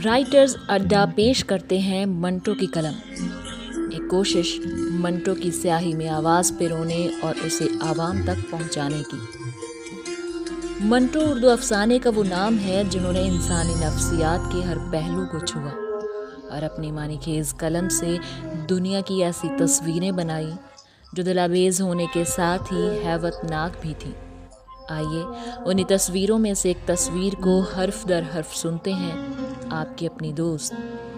Writers अड्डा पेश करते हैं मंटो की कलम, एक कोशिश मंटो की स्याही में आवाज़ पिरोने और उसे आवाम तक पहुंचाने की। मंटो उर्दू अफसाने का वो नाम है जिन्होंने इंसानी नफ्सियात के हर पहलू को छुआ और अपनी मानीखेज़ कलम से दुनिया की ऐसी तस्वीरें बनाई जो दिलाबेज होने के साथ ही हैवतनाक भी थी। आइए उन्हीं तस्वीरों में से एक तस्वीर को हर्फ दर हर्फ सुनते हैं आपकी अपनी दोस्त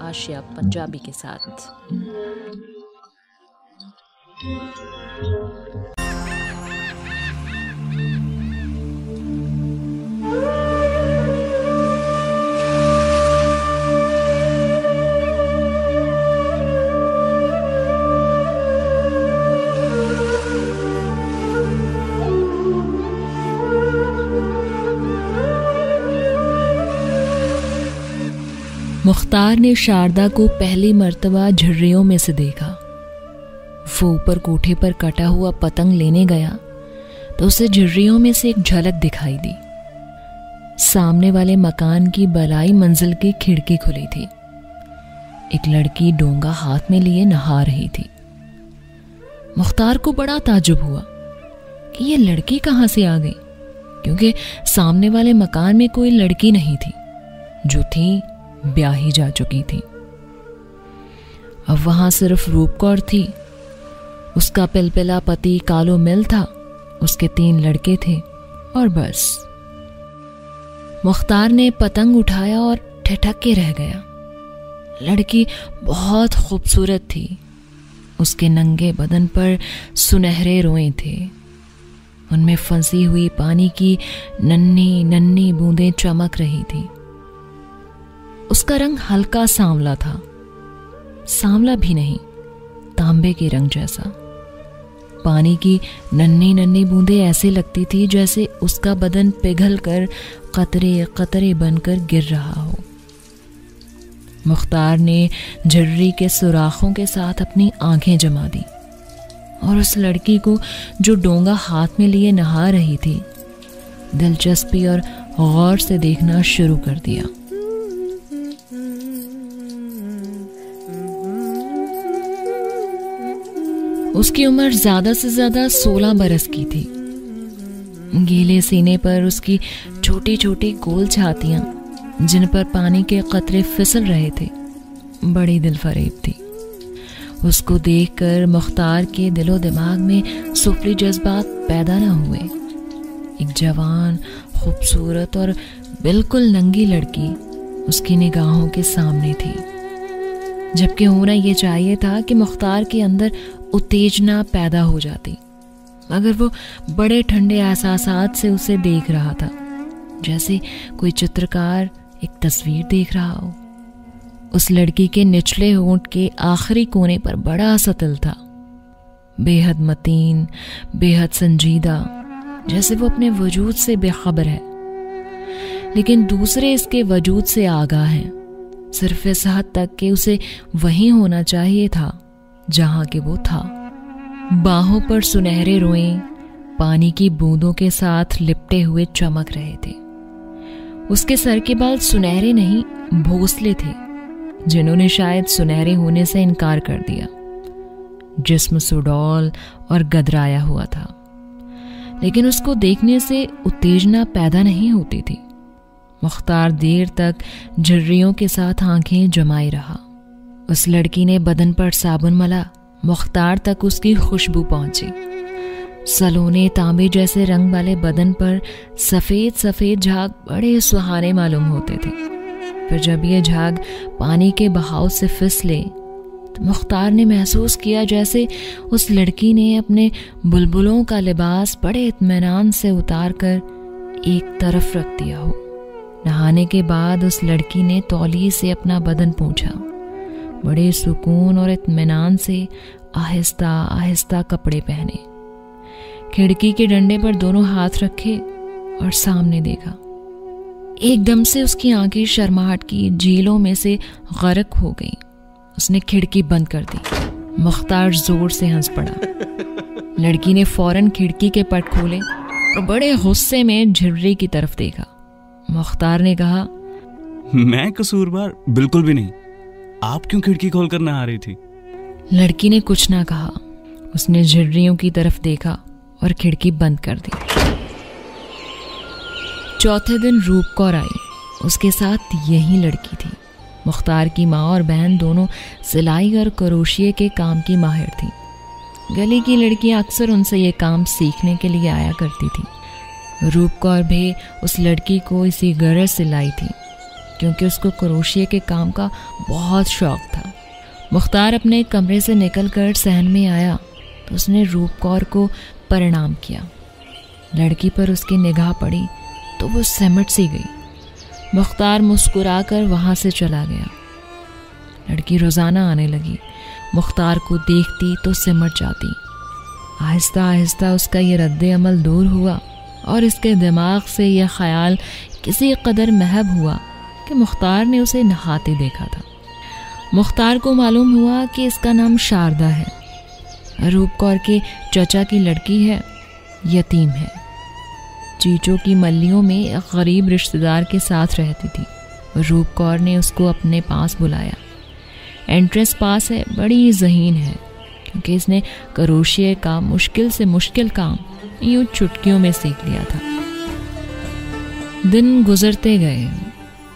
आशिया पंजाबी के साथ। मुख्तार ने शारदा को पहली मर्तबा झर्रियों में से देखा। वो ऊपर कोठे पर कटा हुआ पतंग लेने गया तो उसे झर्रियों में से एक झलक दिखाई दी। सामने वाले मकान की बलाई मंजिल की खिड़की खुली थी। एक लड़की डोंगा हाथ में लिए नहा रही थी। मुख्तार को बड़ा ताजुब हुआ कि ये लड़की कहाँ से आ गई, क्योंकि सामने वाले मकान में कोई लड़की नहीं थी, जो थी ब्याही जा चुकी थी। अब वहां सिर्फ रूपकौर थी। उसका पिलपिला पति कालो मिल था, उसके 3 लड़के थे और बस। मुख्तार ने पतंग उठाया और ठिठक के रह गया। लड़की बहुत खूबसूरत थी। उसके नंगे बदन पर सुनहरे रोएं थे, उनमें फंसी हुई पानी की नन्ही नन्ही बूंदें चमक रही थी। उसका रंग हल्का सांवला था, सांवला भी नहीं, तांबे के रंग जैसा। पानी की नन्ही नन्ही बूंदें ऐसे लगती थी जैसे उसका बदन पिघल कर कतरे कतरे बनकर गिर रहा हो। मुख्तार ने झर्री के सुराखों के साथ अपनी आंखें जमा दी और उस लड़की को जो डोंगा हाथ में लिए नहा रही थी दिलचस्पी और गौर से देखना शुरू कर दिया। उसकी उम्र ज़्यादा से ज़्यादा 16 बरस की थी। गीले सीने पर उसकी छोटी छोटी गोल छातियाँ, जिन पर पानी के कतरे फिसल रहे थे, बड़ी दिलफरेब थी। उसको देखकर मुख्तार के दिलो दिमाग में सुफली जज्बात पैदा न हुए। एक जवान, खूबसूरत और बिल्कुल नंगी लड़की उसकी निगाहों के सामने थी, जबकि होना ये चाहिए था कि मुख्तार के अंदर उत्तेजना पैदा हो जाती, मगर वो बड़े ठंडे एहसासात से उसे देख रहा था, जैसे कोई चित्रकार एक तस्वीर देख रहा हो। उस लड़की के निचले होंठ के आखिरी कोने पर बड़ा सतल था, बेहद मतीन, बेहद संजीदा, जैसे वो अपने वजूद से बेखबर है, लेकिन दूसरे इसके वजूद से आगाह हैं, सिर्फ इस हद तक कि उसे वहीं होना चाहिए था जहाँ के वो था। बाहों पर सुनहरे रोएं पानी की बूंदों के साथ लिपटे हुए चमक रहे थे। उसके सर के बाल सुनहरे नहीं, भोसले थे, जिन्होंने शायद सुनहरे होने से इनकार कर दिया। जिस्म सुडौल और गदराया हुआ था, लेकिन उसको देखने से उत्तेजना पैदा नहीं होती थी। मुख्तार देर तक झर्रियों के साथ आंखें जमाए रहा। उस लड़की ने बदन पर साबुन मला। मुख्तार तक उसकी खुशबू पहुंची। सलोने तांबे जैसे रंग वाले बदन पर सफ़ेद सफ़ेद झाग बड़े सुहाने मालूम होते थे। फिर जब ये झाग पानी के बहाव से फिसले तो मुख्तार ने महसूस किया जैसे उस लड़की ने अपने बुलबुलों का लिबास बड़े इत्मीनान से उतार कर एक तरफ रख दिया हो। नहाने के बाद उस लड़की ने तौलिए से अपना बदन पोंछा। बड़े सुकून और इत्मीनान से आहिस्ता आहिस्ता कपड़े पहने, खिड़की के डंडे पर दोनों हाथ रखे और सामने देखा। एकदम से उसकी आंखें शर्माहट की झीलों में से गरक हो गईं। उसने खिड़की बंद कर दी। मुख्तार जोर से हंस पड़ा। लड़की ने फौरन खिड़की के पट खोले और बड़े गुस्से में झर्री की तरफ देखा। मुख्तार ने कहा, मैं कसूरवार बिल्कुल भी नहीं। आप क्यों खिड़की खोलकर ना आ रही थी? लड़की ने कुछ ना कहा। उसने झिर्रियों की तरफ देखा और खिड़की बंद कर दी। चौथे दिन रूप कौर आई। उसके साथ यही लड़की थी। मुख्तार की माँ और बहन दोनों सिलाई और क्रोशिये के काम की माहिर थी। गली की लड़कियाँ अक्सर उनसे ये काम सीखने के लिए आया करती थी। रूप कौर भी उस लड़की को इसी गरज से लाई थी क्योंकि उसको क्रोशिये के काम का बहुत शौक था। मुख्तार अपने कमरे से निकलकर सहन में आया तो उसने रूप कौर को प्रणाम किया। लड़की पर उसकी निगाह पड़ी तो वो सिमट सी गई। मुख्तार मुस्कुराकर वहाँ से चला गया। लड़की रोज़ाना आने लगी। मुख्तार को देखती तो सिमट जाती। आहिस्ता आहिस्ता उसका ये रद्द अमल दूर हुआ और इसके दिमाग से यह ख्याल किसी कदर महव हुआ कि मुख्तार ने उसे नहाते देखा था। मुख्तार को मालूम हुआ कि इसका नाम शारदा है। रूप कौर के चचा की लड़की है। यतीम है। चीचों की मल्लियों में एक गरीब रिश्तेदार के साथ रहती थी। रूप कौर ने उसको अपने पास बुलाया। एंट्रेंस पास है, बड़ी जहीन है क्योंकि इसने क्रोशिये का मुश्किल से मुश्किल काम यूँ चुटकियों में सीख लिया था। दिन गुजरते गए।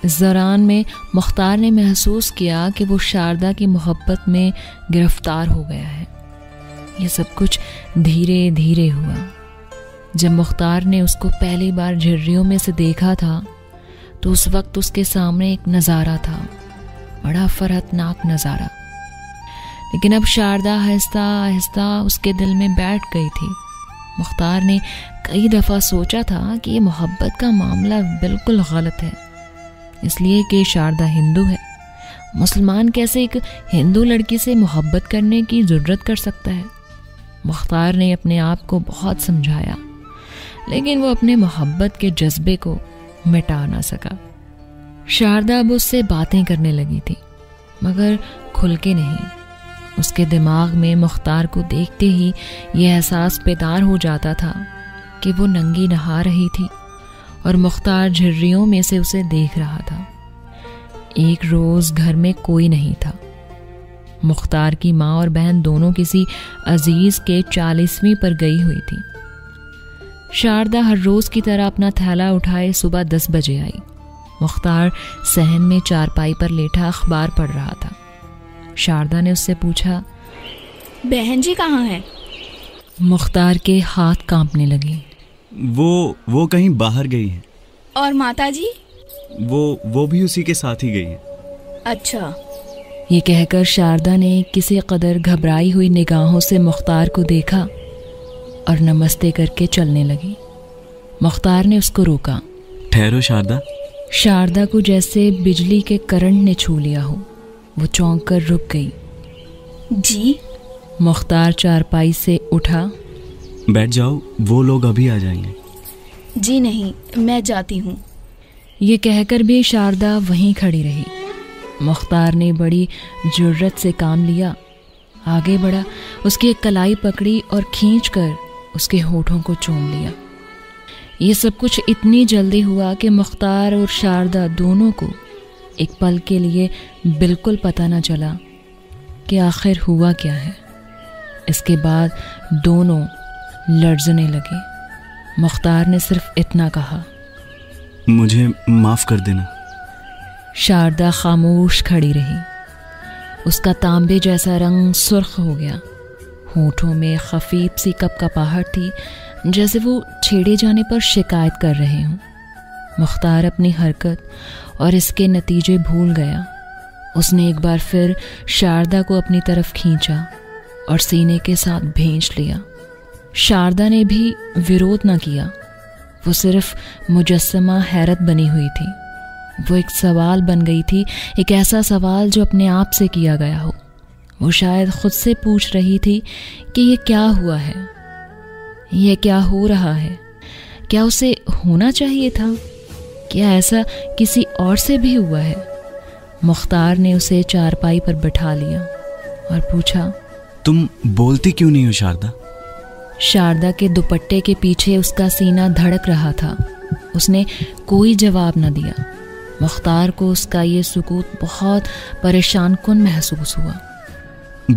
इस दौरान में मुख्तार ने महसूस किया कि वो शारदा की मोहब्बत में गिरफ्तार हो गया है। यह सब कुछ धीरे धीरे हुआ। जब मुख्तार ने उसको पहली बार झिर्रियों में से देखा था तो उस वक्त उसके सामने एक नज़ारा था, बड़ा फरहतनाक नज़ारा। लेकिन अब शारदा आहिस्ता आहिस्ता उसके दिल में बैठ गई थी। मुख्तार ने कई दफ़ा सोचा था कि ये मोहब्बत का मामला बिल्कुल गलत है, इसलिए कि शारदा हिंदू है। मुसलमान कैसे एक हिंदू लड़की से मोहब्बत करने की ज़रूरत कर सकता है? मुख्तार ने अपने आप को बहुत समझाया लेकिन वो अपने मोहब्बत के जज्बे को मिटा ना सका। शारदा अब उससे बातें करने लगी थी मगर खुल के नहीं। उसके दिमाग में मुख्तार को देखते ही यह एहसास बेदार हो जाता था कि वो नंगी नहा रही थी और मुख्तार झिर्रियों में से उसे देख रहा था। एक रोज़ घर में कोई नहीं था। मुख्तार की माँ और बहन दोनों किसी अजीज़ के 40वीं पर गई हुई थी। शारदा हर रोज़ की तरह अपना थैला उठाए सुबह 10 बजे आई। मुख्तार सहन में चारपाई पर लेटा अखबार पढ़ रहा था। शारदा ने उससे पूछा, बहन जी कहाँ हैं? मुख्तार के हाथ कांपने लगे। वो कहीं बाहर गई है। और माता जी? वो भी उसी के साथ ही गई है। अच्छा। ये कहकर शारदा ने किसी कदर घबराई हुई निगाहों से मुख्तार को देखा और नमस्ते करके चलने लगी। मुख्तार ने उसको रोका। ठहरो शारदा। शारदा को जैसे बिजली के करंट ने छू लिया हो। वो चौंक कर रुक गई। जी। मुख्तार चारपाई से उठा। बैठ जाओ, वो लोग अभी आ जाएंगे। जी नहीं, मैं जाती हूँ। ये कहकर भी शारदा वहीं खड़ी रही। मुख्तार ने बड़ी जुर्रत से काम लिया। आगे बढ़ा, उसकी एक कलाई पकड़ी और खींचकर उसके होठों को चूम लिया। ये सब कुछ इतनी जल्दी हुआ कि मुख्तार और शारदा दोनों को एक पल के लिए बिल्कुल पता न चला कि आखिर हुआ क्या है। इसके बाद दोनों लड़जने लगे। मुख्तार ने सिर्फ इतना कहा, मुझे माफ़ कर देना। शारदा खामोश खड़ी रही। उसका तांबे जैसा रंग सुर्ख हो गया। होठों में खफीफ सी कपकपाहट थी जैसे वो छेड़े जाने पर शिकायत कर रहे हों। मुख्तार अपनी हरकत और इसके नतीजे भूल गया। उसने एक बार फिर शारदा को अपनी तरफ खींचा और सीने के साथ भेंच लिया। शारदा ने भी विरोध न किया। वो सिर्फ मुजस्समा हैरत बनी हुई थी। वो एक सवाल बन गई थी, एक ऐसा सवाल जो अपने आप से किया गया हो। वो शायद खुद से पूछ रही थी कि ये क्या हुआ है, ये क्या हो रहा है। क्या उसे होना चाहिए था? क्या ऐसा किसी और से भी हुआ है? मुख्तार ने उसे चारपाई पर बैठा लिया और पूछा, तुम बोलती क्यों नहीं हो शारदा? शारदा के दुपट्टे के पीछे उसका सीना धड़क रहा था। उसने कोई जवाब न दिया। मुख्तार को उसका ये सुकूत बहुत परेशान कुन महसूस हुआ।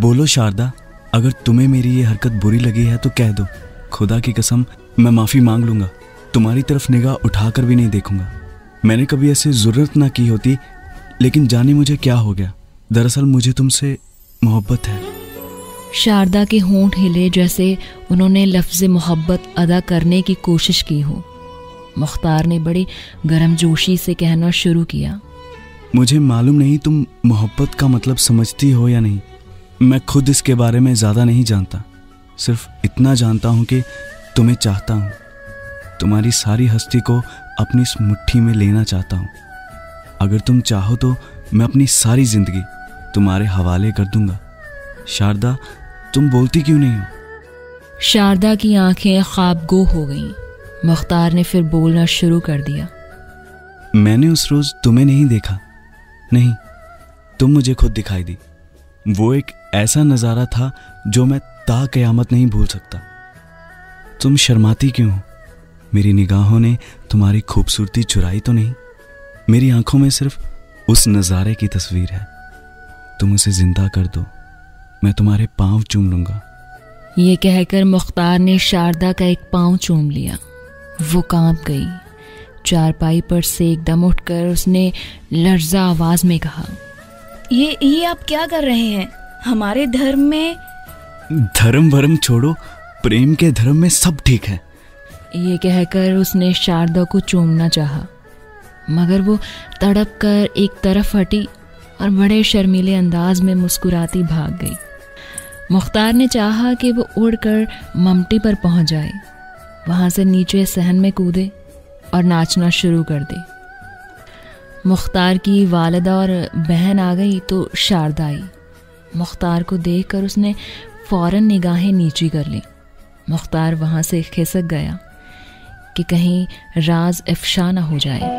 बोलो शारदा, अगर तुम्हें मेरी ये हरकत बुरी लगी है तो कह दो, खुदा की कसम मैं माफ़ी मांग लूँगा, तुम्हारी तरफ निगाह उठाकर भी नहीं देखूँगा। मैंने कभी ऐसे ज़रूरत ना की होती, लेकिन जाने मुझे क्या हो गया, दरअसल मुझे तुमसे मोहब्बत है। शारदा के होंठ हिले जैसे उन्होंने लफ्ज़ मोहब्बत अदा करने की कोशिश की हो। मुख्तार ने बड़ी गर्मजोशी से कहना शुरू किया, मुझे मालूम नहीं तुम मोहब्बत का मतलब समझती हो या नहीं, मैं खुद इसके बारे में ज़्यादा नहीं जानता, सिर्फ इतना जानता हूँ कि तुम्हें चाहता हूँ, तुम्हारी सारी हस्ती को अपनी इस मुट्ठी में लेना चाहता हूँ। अगर तुम चाहो तो मैं अपनी सारी ज़िंदगी तुम्हारे हवाले कर दूँगा। शारदा, तुम बोलती क्यों नहीं हो? शारदा की आंखें ख्वाबगो हो गईं। मुख्तार ने फिर बोलना शुरू कर दिया, मैंने उस रोज़ तुम्हें नहीं देखा, नहीं तुम मुझे खुद दिखाई दी। वो एक ऐसा नज़ारा था जो मैं ता क़यामत नहीं भूल सकता। तुम शर्माती क्यों हो? मेरी निगाहों ने तुम्हारी खूबसूरती चुराई तो नहीं? मेरी आंखों में सिर्फ उस नज़ारे की तस्वीर है, तुम उसे जिंदा कर दो, मैं तुम्हारे पाँव चूम लूँगा। ये कहकर मुख्तार ने शारदा का एक पाँव चूम लिया। वो काँप गई। चारपाई पर से एकदम उठकर उसने लर्जा आवाज़ में कहा, ये आप क्या कर रहे हैं? हमारे धर्म में धर्म भरम छोड़ो, प्रेम के धर्म में सब ठीक है। ये कहकर उसने शारदा को चूमना चाहा, मगर वो तड़प कर एक तरफ हटी और बड़े शर्मीले अंदाज में मुस्कुराती भाग गई। मुख्तार ने चाहा कि वो उड़कर ममटी पर पहुंच जाए, वहां से नीचे सहन में कूदे और नाचना शुरू कर दे। मुख्तार की वालिदा और बहन आ गई तो शारदा आई। मुख्तार को देखकर उसने फौरन निगाहें नीची कर ली। मुख्तार वहाँ से खिसक गया कि कहीं राज अफशा ना हो जाए।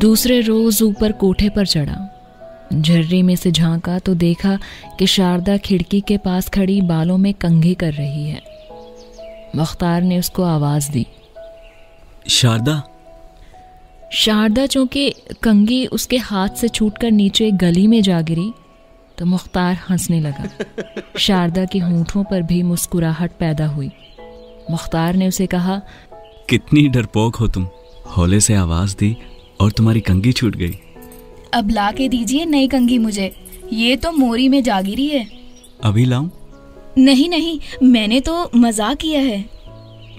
दूसरे रोज़ ऊपर कोठे पर चढ़ा, झर्री में से झांका तो देखा कि शारदा खिड़की के पास खड़ी बालों में कंघी कर रही है। मुख्तार ने उसको आवाज़ दी, शारदा। शारदा चूँकि कंघी उसके हाथ से छूटकर नीचे गली में जा गिरी तो मुख्तार हंसने लगा। शारदा के होंठों पर भी मुस्कुराहट पैदा हुई। मुख्तार ने उसे कहा, कितनी डरपोक हो तुम, हौले से आवाज़ दी और तुम्हारी कंघी छूट गई। अब ला के दीजिए नई कंघी मुझे, ये तो मोरी में जा गिरी है। अभी लाऊं? नहीं, मैंने तो मजाक किया है।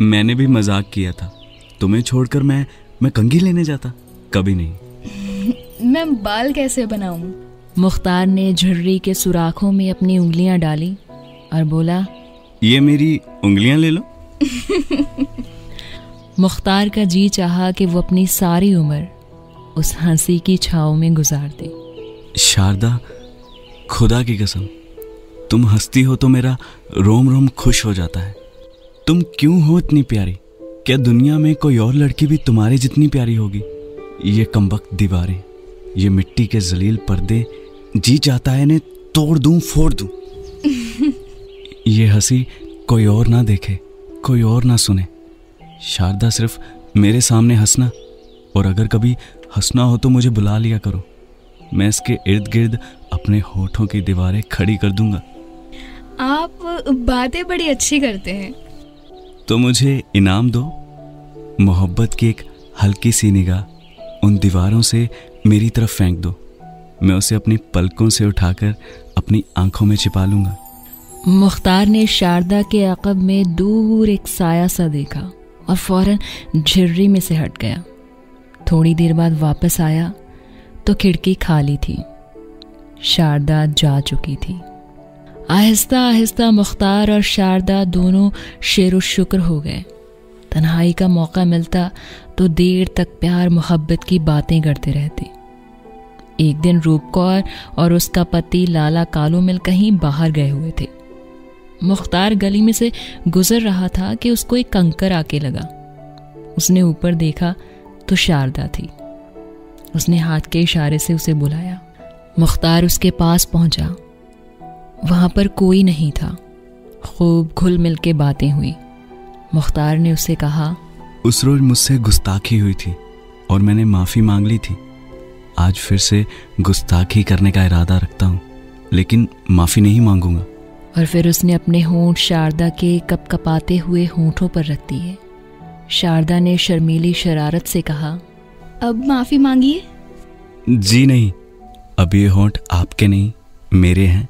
मैंने भी मजाक किया था, तुम्हें छोड़कर मैं कंघी लेने जाता? कभी नहीं। मैं बाल कैसे बनाऊं? मुख्तार ने झुर्री के सुराखों में अपनी उंगलियां डाली और बोला, ये मेरी उंगलियां ले लो। मुख्तार का जी चाहा कि वो अपनी सारी उम्र उस हंसी की छाव में गुजार दे। शारदा, खुदा की कसम तुम हंसती हो तो मेरा रोम रोम खुश हो जाता है। तुम क्यों हो इतनी प्यारी? क्या दुनिया में कोई और लड़की भी तुम्हारे जितनी प्यारी होगी? ये कमबख्त दीवारें, ये मिट्टी के जलील पर्दे, जी चाहता है इन्हें तोड़ दूं, फोड़ दूं। ये हंसी कोई और ना देखे, कोई और ना सुने। शारदा, सिर्फ मेरे सामने हंसना, और अगर कभी हंसना हो तो मुझे बुला लिया करो, मैं इसके इर्द गिर्द अपने होठों की दीवारें खड़ी कर दूंगा। आप बातें बड़ी अच्छी करते हैं, तो मुझे इनाम दो। मोहब्बत की एक हल्की सी निगाह उन दीवारों से मेरी तरफ फेंक दो, मैं उसे अपनी पलकों से उठाकर अपनी आंखों में छिपा लूँगा। मुख्तार ने शारदा के अकब में दूर एक साया सा देखा और फौरन झिर्री में से हट गया। थोड़ी देर बाद वापस आया तो खिड़की खाली थी, शारदा जा चुकी थी। आहिस्ता आहिस्ता मुख्तार और शारदा दोनों शेरो शुक्र हो गए। तन्हाई का मौका मिलता तो देर तक प्यार मोहब्बत की बातें करते रहते। एक दिन रूप कौर और उसका पति लाला कालू मिल कहीं बाहर गए हुए थे। मुख्तार गली में से गुजर रहा था कि उसको एक कंकर आके लगा। उसने ऊपर देखा तो शारदा थी। उसने हाथ के इशारे से उसे बुलाया। मुख्तार उसके पास पहुंचा, वहां पर कोई नहीं था। खूब घुल मिल के बातें हुई। मुख्तार ने उसे कहा, उस रोज मुझसे गुस्ताखी हुई थी, और मैंने माफ़ी मांग ली थी। आज फिर से गुस्ताखी करने का इरादा रखता हूँ, लेकिन माफ़ी नहीं मांगूंगा। और फिर उसने अपने होंठ शारदा के कपकपाते हुए होंठों पर रख दिए। शारदा ने शर्मीली शरारत से कहा, अब माफ़ी मांगिए। जी नहीं, अब ये होंठ आपके नहीं मेरे हैं।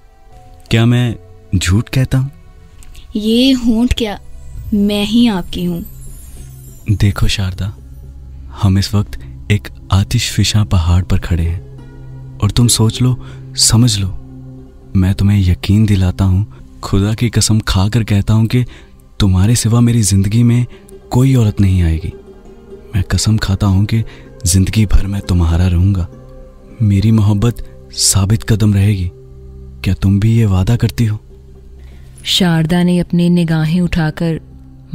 क्या मैं झूठ कहता हूँ? ये होंठ क्या, मैं ही आपकी हूँ। देखो शारदा, हम इस वक्त एक आतिशफिशा पहाड़ पर खड़े हैं और तुम सोच लो, समझ लो। मैं तुम्हें यकीन दिलाता हूँ, खुदा की कसम खा कर कहता हूँ कि तुम्हारे सिवा मेरी ज़िंदगी में कोई औरत नहीं आएगी। मैं कसम खाता हूँ कि ज़िंदगी भर मैं तुम्हारा रहूँगा। मेरी मोहब्बत साबित कदम रहेगी। क्या तुम भी ये वादा करती हो? शारदा ने अपनी निगाहें उठाकर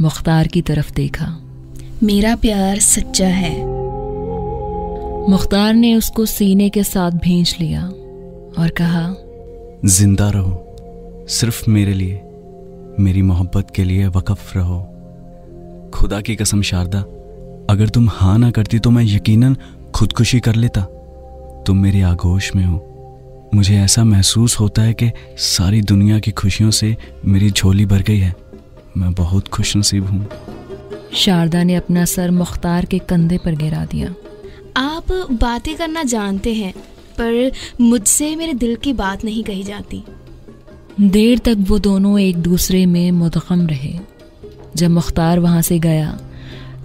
मुख्तार की तरफ देखा। मेरा प्यार सच्चा है। मुख्तार ने उसको सीने के साथ भींच लिया और कहा, जिंदा रहो, सिर्फ मेरे लिए, मेरी मोहब्बत के लिए वक़फ़ रहो। खुदा की कसम शारदा, अगर तुम हाँ ना करती तो मैं यकीनन खुदकुशी कर लेता। तुम मेरे आगोश में हो। मुझे ऐसा महसूस होता है कि सारी दुनिया की खुशियों से मेरी झोली भर गई है। मैं बहुत खुशनसीब हूँ। शारदा ने अपना सर मुख्तार के कंधे पर गिरा दिया। आप बातें करना जानते हैं, पर मुझसे मेरे दिल की बात नहीं कही जाती। देर तक वो दोनों एक दूसरे में मुदगम रहे। जब मुख्तार वहाँ से गया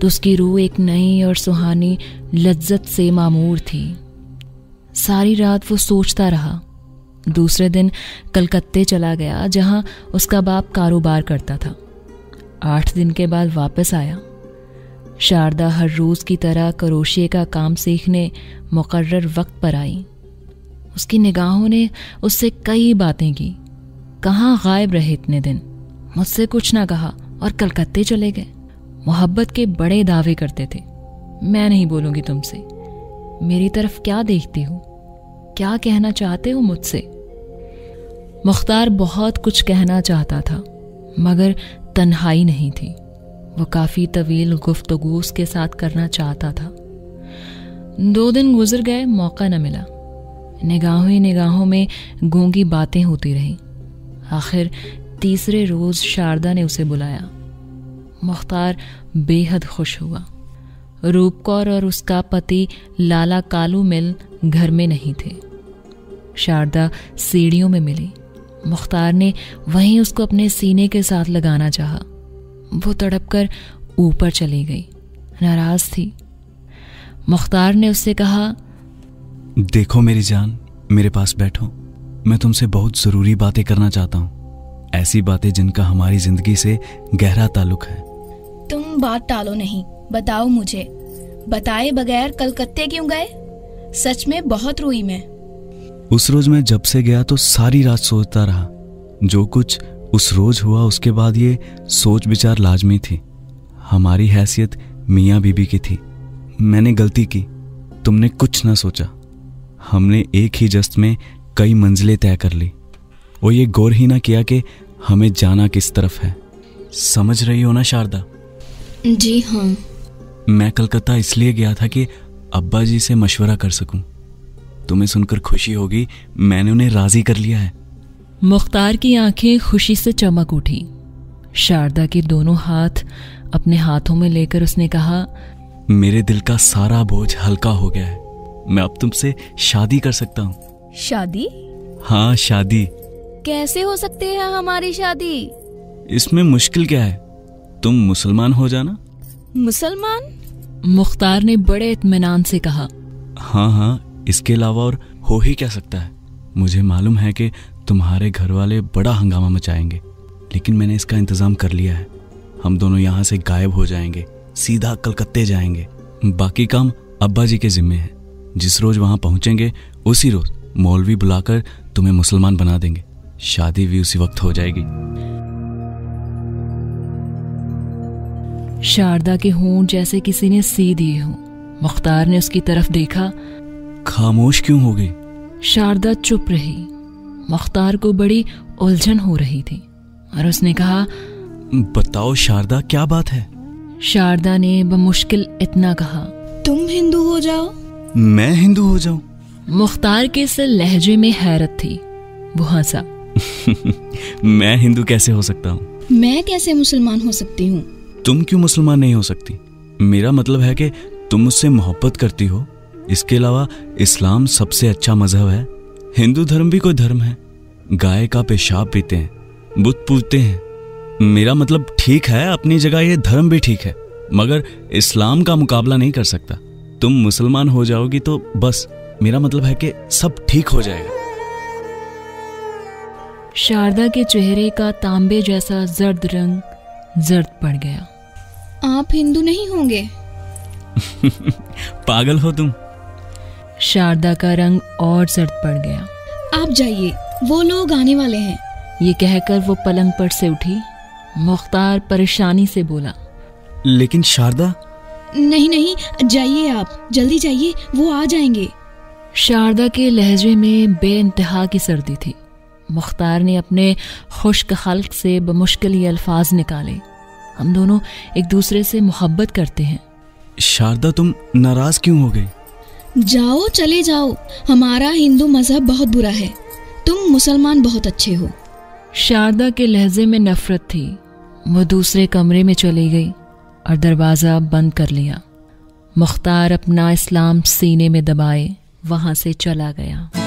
तो उसकी रूह एक नई और सुहानी लज्जत से मामूर थी। सारी रात वो सोचता रहा। दूसरे दिन कलकत्ते चला गया, जहाँ उसका बाप कारोबार करता था। 8 दिन के बाद वापस आया। शारदा हर रोज़ की तरह क्रोशिये का काम सीखने मुकर्रर वक्त पर आई। उसकी निगाहों ने उससे कई बातें की। कहाँ गायब रहे इतने दिन, मुझसे कुछ ना कहा और कलकत्ते चले गए। मोहब्बत के बड़े दावे करते थे। मैं नहीं बोलूँगी तुमसे, मेरी तरफ क्या देखती हो, क्या कहना चाहते हो मुझसे? मुख्तार बहुत कुछ कहना चाहता था, मगर तन्हाई नहीं थी। वो काफ़ी तवील गुफ्तगू उसके साथ करना चाहता था। 2 दिन गुजर गए, मौका न मिला। निगाहों ही निगाहों में गूंगी बातें होती रहीं। आखिर 3रे रोज़ शारदा ने उसे बुलाया। मुख्तार बेहद खुश हुआ। रूपकौर और उसका पति लाला कालू मिल घर में नहीं थे। शारदा सीढ़ियों में मिली। मुख्तार ने वहीं उसको अपने सीने के साथ लगाना चाहा। वो तड़पकर ऊपर चली गई, नाराज थी। मुख्तार ने उससे कहा, देखो मेरी जान, मेरे पास बैठो। मैं तुमसे बहुत ज़रूरी बातें करना चाहता हूँ, ऐसी बातें जिनका हमारी ज़िंदगी से गहरा ताल्लुक है। तुम बात टालो नहीं, बताओ मुझे। बताए बगैर कलकत्ते क्यों गए? सच में बहुत रोई मैं। उस रोज़ मैं जब से गया तो सारी रात सोचता रहा। जो कुछ उस रोज़ हुआ, उसके बाद ये सोच विचार लाजमी थी। हमारी हैसियत मियाँ बीबी की थी। मैंने गलती की, तुमने कुछ ना सोचा। हमने एक ही जस्त में कई मंजिलें तय कर ली और ये गौर ही ना किया कि हमें जाना किस तरफ है। समझ रही हो ना शारदा? जी हाँ। मैं कलकत्ता इसलिए गया था कि अब्बा जी से मशवरा कर सकूं। तुम्हें सुनकर खुशी होगी, मैंने उन्हें राज़ी कर लिया है। मुख्तार की आंखें खुशी से चमक उठी। शारदा के दोनों हाथ अपने हाथों में लेकर उसने कहा, मेरे दिल का सारा बोझ हल्का हो गया है। मैं अब तुमसे शादी कर सकता हूँ। शादी? हाँ, शादी। कैसे हो सकती है हमारी शादी? इसमें मुश्किल क्या है? तुम मुसलमान हो जाना। मुसलमान? मुख्तार ने बड़े इत्मीनान से कहा। हाँ, इसके अलावा और हो ही क्या सकता है। मुझे मालूम है कि तुम्हारे घर वाले बड़ा हंगामा मचाएंगे, लेकिन मैंने इसका इंतज़ाम कर लिया है। हम दोनों यहाँ से गायब हो जाएंगे, सीधा कलकत्ते जाएंगे। बाकी काम अब्बा जी के ज़िम्मे है। जिस रोज़ वहाँ पहुँचेंगे, उसी रोज़ मौलवी बुलाकर तुम्हें मुसलमान बना देंगे। शादी भी उसी वक्त हो जाएगी। शारदा के होंठ जैसे किसी ने सी दिए हों। मुख्तार ने उसकी तरफ देखा। खामोश क्यों हो गई? शारदा चुप रही। मुख्तार को बड़ी उलझन हो रही थी और उसने कहा, बताओ शारदा, क्या बात है? शारदा ने बमुश्किल इतना कहा, तुम हिंदू हो जाओ, मैं हिंदू हो जाऊं? मुख्तार के इस लहजे में हैरत थी। वो हंसा। मैं हिंदू कैसे हो सकता हूँ? मैं कैसे मुसलमान हो सकती हूँ? तुम क्यों मुसलमान नहीं हो सकती? मेरा मतलब है कि तुम मुझसे मोहब्बत करती हो। इसके अलावा इस्लाम सबसे अच्छा मजहब है। हिंदू धर्म भी कोई धर्म है? गाय का पेशाब पीते हैं, बुत पूजते हैं। मेरा मतलब ठीक है, अपनी जगह ये धर्म भी ठीक है, मगर इस्लाम का मुकाबला नहीं कर सकता। तुम मुसलमान हो जाओगी तो बस, मेरा मतलब है कि सब ठीक हो जाएगा। शारदा के चेहरे का तांबे जैसा जर्द रंग जर्द पड़ गया। आप हिंदू नहीं होंगे? पागल हो तुम। शारदा का रंग और जर्द पड़ गया। आप जाइए, वो लोग आने वाले हैं। ये कहकर वो पलंग पर से उठी। मुख्तार परेशानी से बोला, लेकिन शारदा। नहीं नहीं, जाइए आप, जल्दी जाइए, वो आ जाएंगे। शारदा के लहजे में बेइंतहा की सर्दी थी। मुख्तार ने अपने खुश्क खल्क से बमुश्किल ये अल्फाज निकाले, हम दोनों एक दूसरे से मोहब्बत करते हैं। शारदा, तुम नाराज क्यों हो गई? जाओ, चले जाओ। हमारा हिंदू मजहब बहुत बुरा है, तुम मुसलमान बहुत अच्छे हो। शारदा के लहजे में नफरत थी। वो दूसरे कमरे में चली गई और दरवाज़ा बंद कर लिया। मुख्तार अपना इस्लाम सीने में दबाए वहाँ से चला गया।